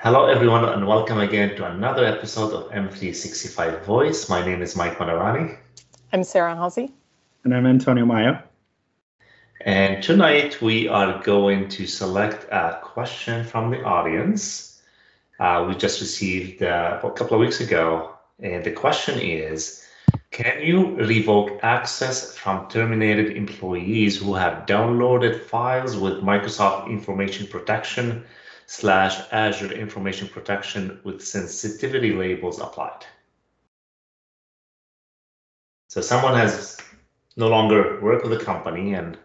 Hello everyone and welcome again to another episode of M365 Voice. My name is Mike Monarani. I'm Sarah Halsey. And I'm Antonio Mayo. And tonight we are going to select a question from the audience. We just received a couple of weeks ago, and the question is, can you revoke access from terminated employees who have downloaded files with Microsoft Information Protection / Azure Information Protection with sensitivity labels applied? So someone has no longer worked with the company and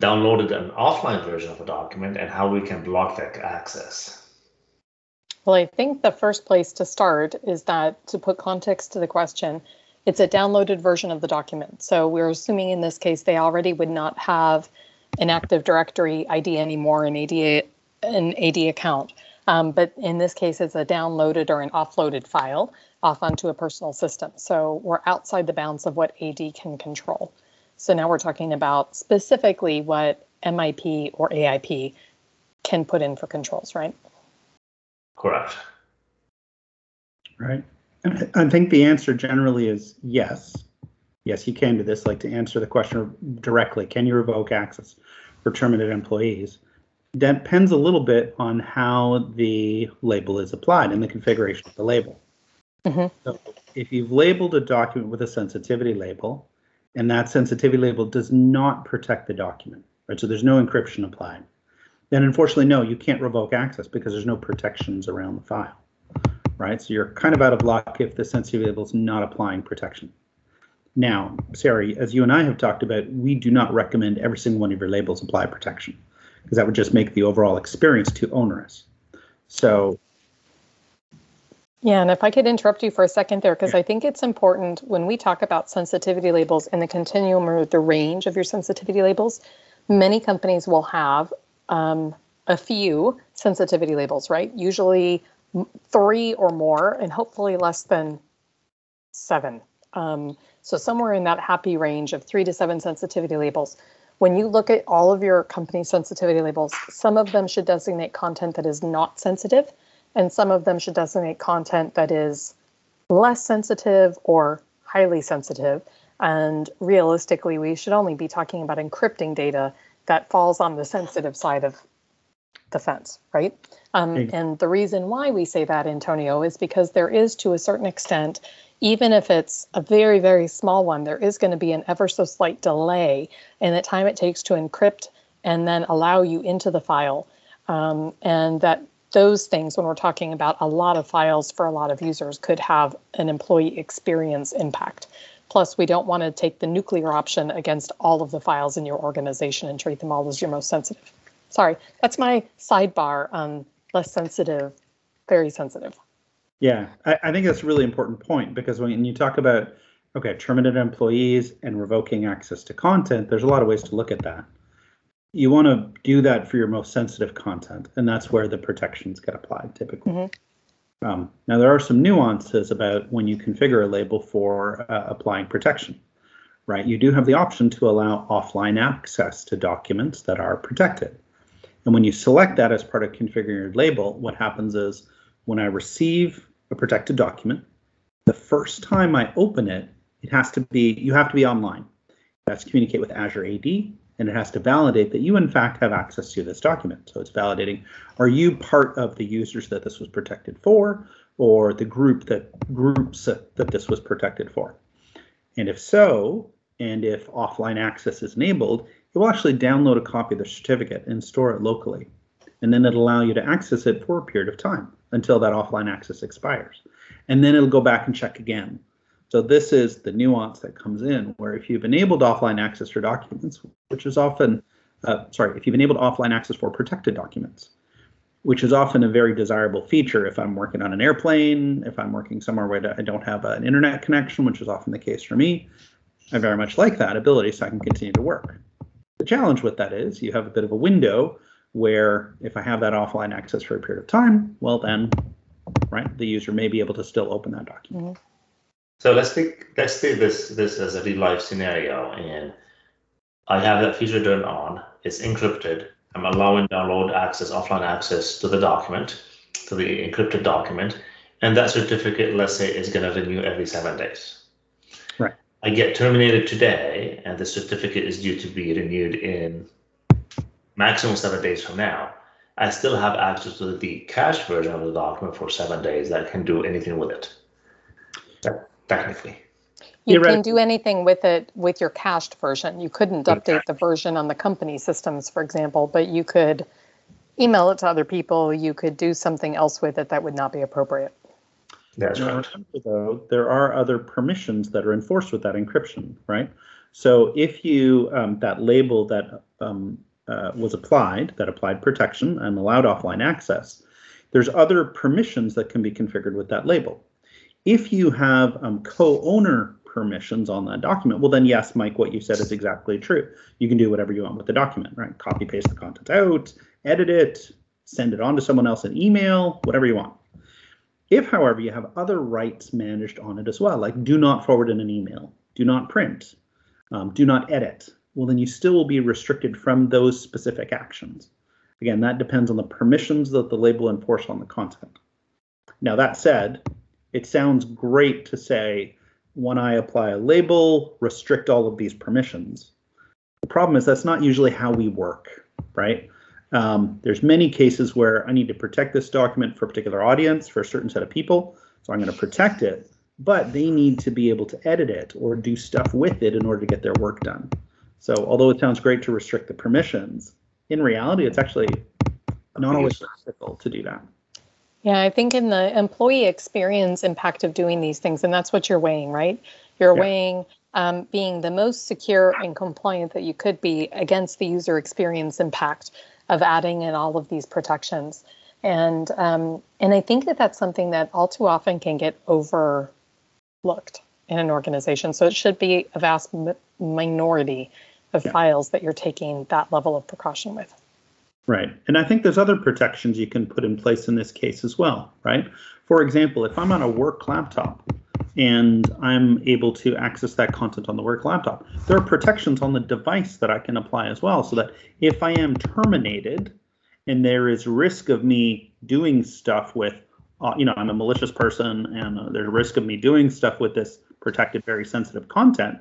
downloaded an offline version of a document, and how we can block that access. Well, I think the first place to start is that, to put context to the question, it's a downloaded version of the document. So we're assuming in this case they already would not have an Active Directory ID anymore, an AD account. But in this case, it's a downloaded or an offloaded file off onto a personal system. So we're outside the bounds of what AD can control. So now we're talking about specifically what MIP or AIP can put in for controls, right? Correct. Right. I think the answer generally is yes. Yes, you can do this, like to answer the question directly. Can you revoke access for terminated employees? Depends a little bit on how the label is applied and the configuration of the label. Mm-hmm. So if you've labeled a document with a sensitivity label and that sensitivity label does not protect the document, right? So there's no encryption applied. Then unfortunately, no, you can't revoke access because there's no protections around the file, right? So you're kind of out of luck if the sensitivity label is not applying protection. Now, Sarah, as you and I have talked about, we do not recommend every single one of your labels apply protection, because that would just make the overall experience too onerous. So. Yeah, and if I could interrupt you for a second there, because I think it's important when we talk about sensitivity labels and the continuum or the range of your sensitivity labels, many companies will have a few sensitivity labels, right? Usually 3 or more, and hopefully less than 7. So somewhere in that happy range of 3 to 7 sensitivity labels. When you look at all of your company's sensitivity labels, some of them should designate content that is not sensitive, and some of them should designate content that is less sensitive or highly sensitive. And realistically, we should only be talking about encrypting data that falls on the sensitive side of the fence, right? And the reason why we say that, Antonio, is because there is, to a certain extent, even if it's a very, very small one, there is going to be an ever so slight delay in the time it takes to encrypt and then allow you into the file. And that those things, when we're talking about a lot of files for a lot of users, could have an employee experience impact. Plus, we don't want to take the nuclear option against all of the files in your organization and treat them all as your most sensitive. Sorry, that's my sidebar on less sensitive, very sensitive. Yeah, I think that's a really important point, because when you talk about, okay, terminated employees and revoking access to content, there's a lot of ways to look at that. You want to do that for your most sensitive content, and that's where the protections get applied typically. Mm-hmm. Now, there are some nuances about when you configure a label for applying protection, right? You do have the option to allow offline access to documents that are protected. And when you select that as part of configuring your label, what happens is, when I receive a protected document, the first time I open it, you have to be online. It has to communicate with Azure AD, and it has to validate that you in fact have access to this document. So it's validating, are you part of the users that this was protected for, or the groups that this was protected for? And if so, and if offline access is enabled, it will actually download a copy of the certificate and store it locally. And then it'll allow you to access it for a period of time until that offline access expires. And then it'll go back and check again. So this is the nuance that comes in, where if you've enabled offline access for documents, which is often, if you've enabled offline access for protected documents, which is often a very desirable feature if I'm working on an airplane, if I'm working somewhere where I don't have an internet connection, which is often the case for me, I very much like that ability so I can continue to work. The challenge with that is you have a bit of a window where if I have that offline access for a period of time, well then, right, the user may be able to still open that document. So let's take this as a real life scenario, and I have that feature turned on, it's encrypted, I'm allowing download access, offline access to the document, to the encrypted document, and that certificate, let's say, is going to renew every 7 days. Right. I get terminated today, and the certificate is due to be renewed in maximum 7 days from now. I still have access to the cached version of the document for 7 days that can do anything with it, technically. You can do anything with it with your cached version. You couldn't update the version on the company systems, for example, but you could email it to other people. You could do something else with it that would not be appropriate. That's right. Remember, though, there are other permissions that are enforced with that encryption, right? So if you, that label that was applied, that applied protection and allowed offline access, there's other permissions that can be configured with that label. If you have co-owner permissions on that document, well, then yes, Mike, what you said is exactly true. You can do whatever you want with the document, right? Copy, paste the contents out, edit it, send it on to someone else in email, whatever you want. If, however, you have other rights managed on it as well, like do not forward in an email, do not print, do not edit, well, then you still will be restricted from those specific actions. Again, that depends on the permissions that the label enforced on the content. Now, that said, it sounds great to say, when I apply a label, restrict all of these permissions. The problem is that's not usually how we work, right? There's many cases where I need to protect this document for a particular audience, for a certain set of people, so I'm going to protect it, but they need to be able to edit it or do stuff with it in order to get their work done. So although it sounds great to restrict the permissions, in reality, it's actually not always practical to do that. Yeah, I think in the employee experience impact of doing these things, and that's what you're weighing, right? You're weighing being the most secure and compliant that you could be against the user experience impact of adding in all of these protections. And I think that that's something that all too often can get overlooked in an organization. So it should be a vast minority of files that you're taking that level of precaution with. Right. And I think there's other protections you can put in place in this case as well, right? For example, if I'm on a work laptop and I'm able to access that content on the work laptop, there are protections on the device that I can apply as well, so that if I am terminated and there is risk of me doing stuff with, you know, I'm a malicious person and there's a risk of me doing stuff with this protected, very sensitive content,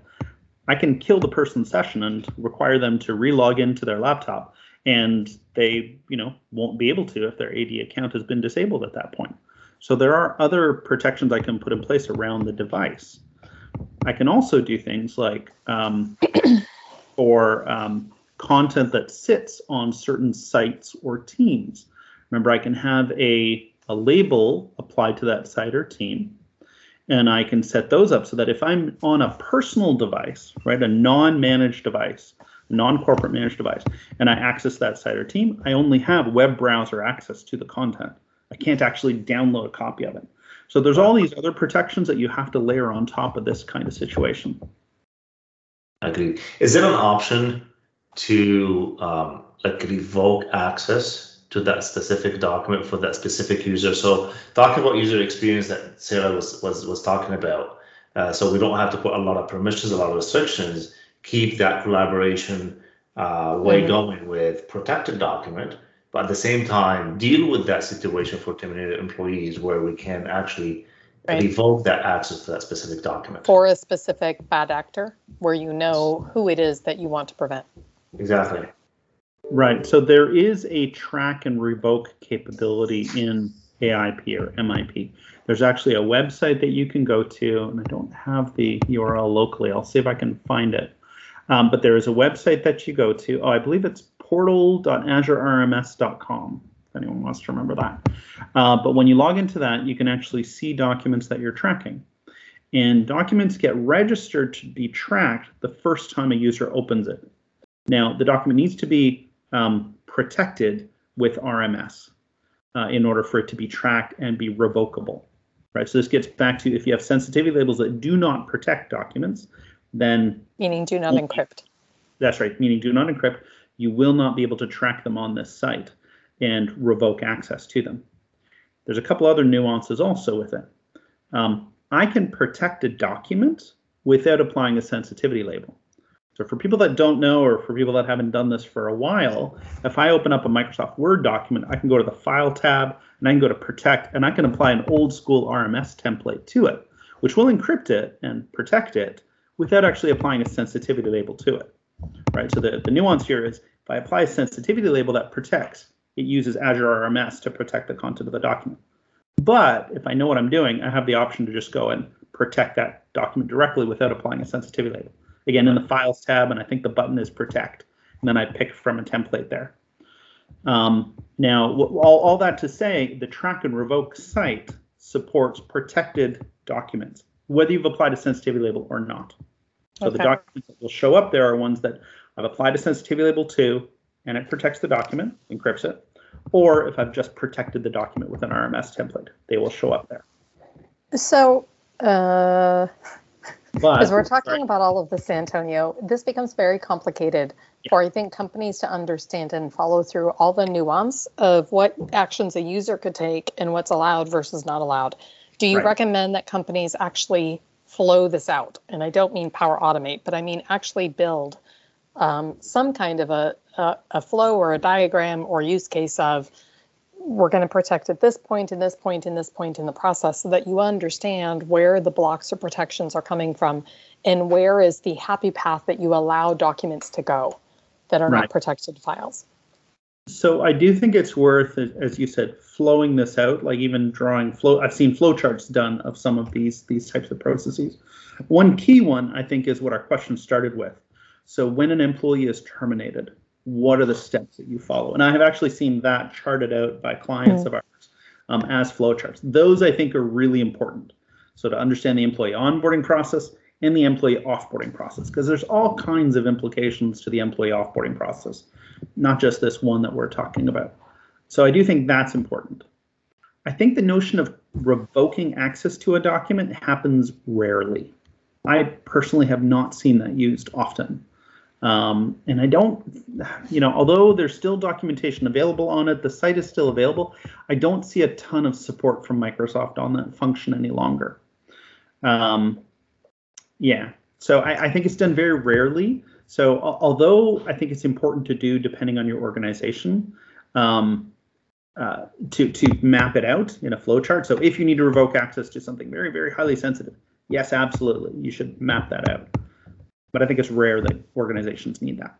I can kill the person's session and require them to re-log into their laptop. And they, you know, won't be able to if their AD account has been disabled at that point. So there are other protections I can put in place around the device. I can also do things like for content that sits on certain sites or teams. Remember, I can have a label applied to that site or team, and I can set those up so that if I'm on a personal device, right, a non-managed device, non-corporate managed device, and I access that site or team, I only have web browser access to the content. I can't actually download a copy of it. So there's all these other protections that you have to layer on top of this kind of situation. I agree. Is there an option to like revoke access to that specific document for that specific user? So talking about user experience that Sarah was talking about, so we don't have to put a lot of permissions, a lot of restrictions. Keep that collaboration way going with protected document, but at the same time, deal with that situation for terminated employees where we can actually revoke that access to that specific document. For a specific bad actor where you know who it is that you want to prevent. Exactly. Right, so there is a track and revoke capability in AIP or MIP. There's actually a website that you can go to, and I don't have the URL locally. I'll see if I can find it. But there is a website that you go to. Oh, I believe it's portal.azurerms.com, if anyone wants to remember that. But when you log into that, you can actually see documents that you're tracking. And documents get registered to be tracked the first time a user opens it. Now, the document needs to be protected with RMS in order for it to be tracked and be revocable. Right? So this gets back to if you have sensitivity labels that do not protect documents, then meaning do not encrypt. That's right, meaning do not encrypt. You will not be able to track them on this site and revoke access to them. There's a couple other nuances also with it. I can protect a document without applying a sensitivity label. So for people that don't know, or for people that haven't done this for a while, if I open up a Microsoft Word document, I can go to the File tab and I can go to Protect, and I can apply an old school RMS template to it, which will encrypt it and protect it without actually applying a sensitivity label to it, right? So the nuance here is if I apply a sensitivity label that protects, it uses Azure RMS to protect the content of the document. But if I know what I'm doing, I have the option to just go and protect that document directly without applying a sensitivity label. Again, in the Files tab, and I think the button is Protect, and then I pick from a template there. Now, all that to say, the Track and Revoke site supports protected documents, whether you've applied a sensitivity label or not. So okay. The documents that will show up there are ones that I've applied a sensitivity label to, and it protects the document, encrypts it, or if I've just protected the document with an RMS template, they will show up there. So, because we're talking about all of this, Antonio, this becomes very complicated for, I think, companies to understand and follow through all the nuance of what actions a user could take and what's allowed versus not allowed. Do you recommend that companies actually flow this out? And I don't mean Power Automate, but I mean actually build some kind of a flow or a diagram or use case of, we're going to protect at this point and this point and this point in the process, so that you understand where the blocks or protections are coming from and where is the happy path that you allow documents to go that are not protected files. So I do think it's worth, as you said, flowing this out, like even drawing flow. I've seen flowcharts done of some of these types of processes. One key one, I think, is what our question started with. So when an employee is terminated, what are the steps that you follow? And I have actually seen that charted out by clients of ours as flowcharts. Those, I think, are really important. So to understand the employee onboarding process and the employee offboarding process, because there's all kinds of implications to the employee offboarding process, not just this one that we're talking about. So I do think that's important. I think the notion of revoking access to a document happens rarely. I personally have not seen that used often. And I don't, you know, although there's still documentation available on it, the site is still available, I don't see a ton of support from Microsoft on that function any longer. So I think it's done very rarely. So although I think it's important to do, depending on your organization, to map it out in a flowchart. So if you need to revoke access to something very, very highly sensitive, yes, absolutely, you should map that out. But I think it's rare that organizations need that.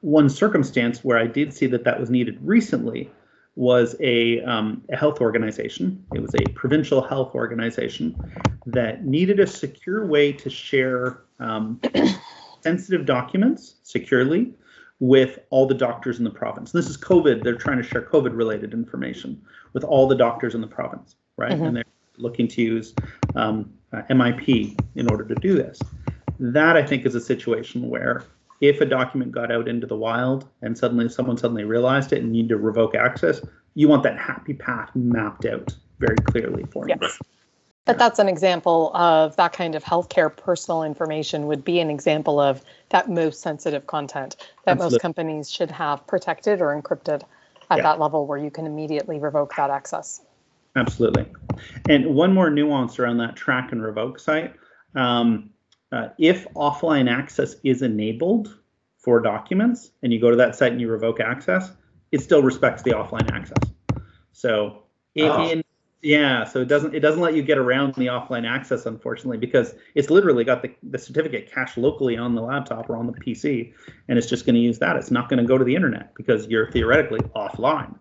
One circumstance where I did see that was needed recently was a health organization. It was a provincial health organization that needed a secure way to share sensitive documents securely with all the doctors in the province. And this is COVID. They're trying to share COVID-related information with all the doctors in the province, right? And they're looking to use MIP in order to do this. That, I think, is a situation where if a document got out into the wild and someone suddenly realized it and you need to revoke access, you want that happy path mapped out very clearly for you. Yes. But that's an example of that kind of healthcare personal information would be an example of that most sensitive content that most companies should have protected or encrypted at that level where you can immediately revoke that access. Absolutely. And one more nuance around that track and revoke site. If offline access is enabled for documents and you go to that site and you revoke access, it still respects the offline access. So so it doesn't let you get around the offline access, unfortunately, because it's literally got the certificate cached locally on the laptop or on the PC, and it's just going to use that. It's not going to go to the internet because you're theoretically offline.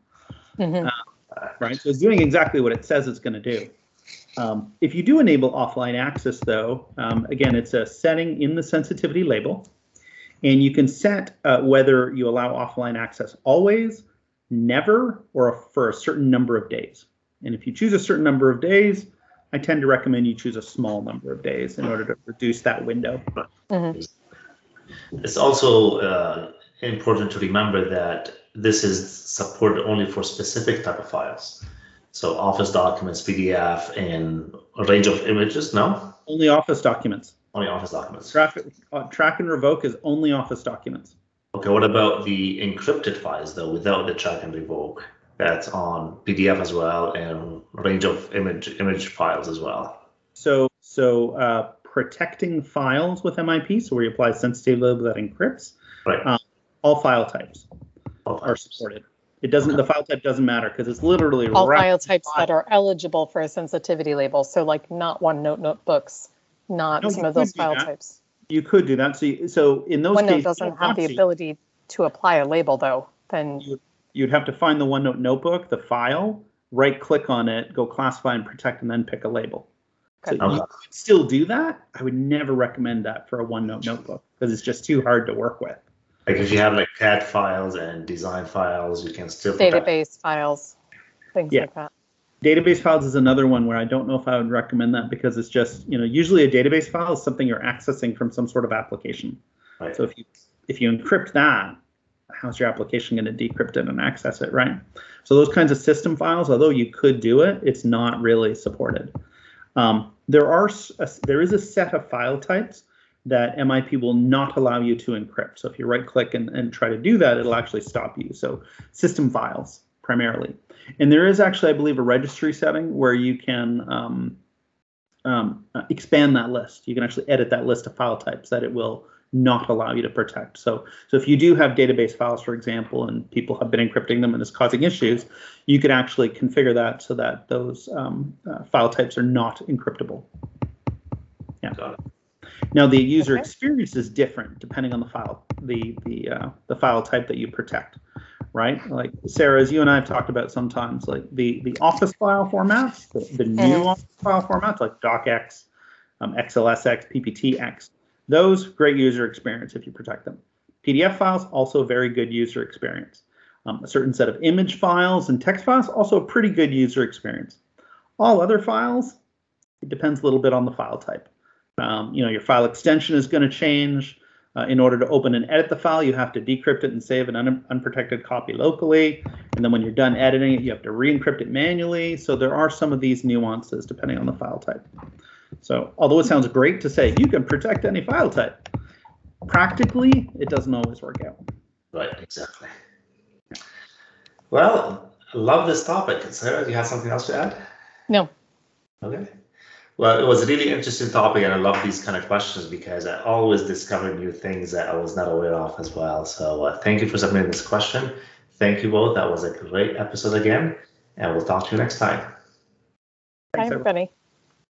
Right? So it's doing exactly what it says it's going to do. If you do enable offline access, though, again, it's a setting in the sensitivity label, and you can set whether you allow offline access always, never, or for a certain number of days. And if you choose a certain number of days, I tend to recommend you choose a small number of days in order to reduce that window. It's also important to remember that this is supported only for specific type of files. So Office documents, PDF, and a range of images, no? Only Office documents. Only Office documents. Track and revoke is only Office documents. Okay, what about the encrypted files, though, without the track and revoke? That's on PDF as well and a range of image files as well. So protecting files with MIP, so where you apply sensitivity level that encrypts, right. All file types are supported. It doesn't. The file type doesn't matter because it's literally all file types that are eligible for a sensitivity label. So, like, not OneNote notebooks, not some of those file types. You could do that. So, so in those cases, OneNote doesn't have the ability to apply a label, though. Then you'd have to find the OneNote notebook, the file, right-click on it, go classify and protect, and then pick a label. Okay. So you could still do that. I would never recommend that for a OneNote notebook because it's just too hard to work with. Like if you have like CAD files and design files, you can still database files, things like that. Database files is another one where I don't know if I would recommend that because it's just, you know, usually a database file is something you're accessing from some sort of application. Right. So if you encrypt that, how's your application going to decrypt it and access it, right? So those kinds of system files, although you could do it, it's not really supported. There is a set of file types that MIP will not allow you to encrypt. So if you right click and try to do that, it'll actually stop you. So system files primarily. And there is actually, I believe, a registry setting where you can expand that list. You can actually edit that list of file types that it will not allow you to protect. So if you do have database files, for example, and people have been encrypting them and it's causing issues, you could actually configure that so that those file types are not encryptable. Yeah. Now the user experience is different depending on the file, the file type that you protect, right? Like Sarah, as you and I have talked about sometimes, like the office file formats, the new office file formats like DocX, XLSX, PPTX, those great user experience if you protect them. PDF files also very good user experience. A certain set of image files and text files also a pretty good user experience. All other files, it depends a little bit on the file type. You know, your file extension is going to change. In order to open and edit the file, you have to decrypt it and save an unprotected copy locally. And then when you're done editing it, you have to re-encrypt it manually. So there are some of these nuances depending on the file type. So although it sounds great to say you can protect any file type, practically it doesn't always work out. Right, exactly. Well, I love this topic. Sarah, do you have something else to add? No. Okay. Well, it was a really interesting topic, and I love these kind of questions because I always discover new things that I was not aware of as well. So thank you for submitting this question. Thank you both. That was a great episode again, and we'll talk to you next time. Bye, everybody.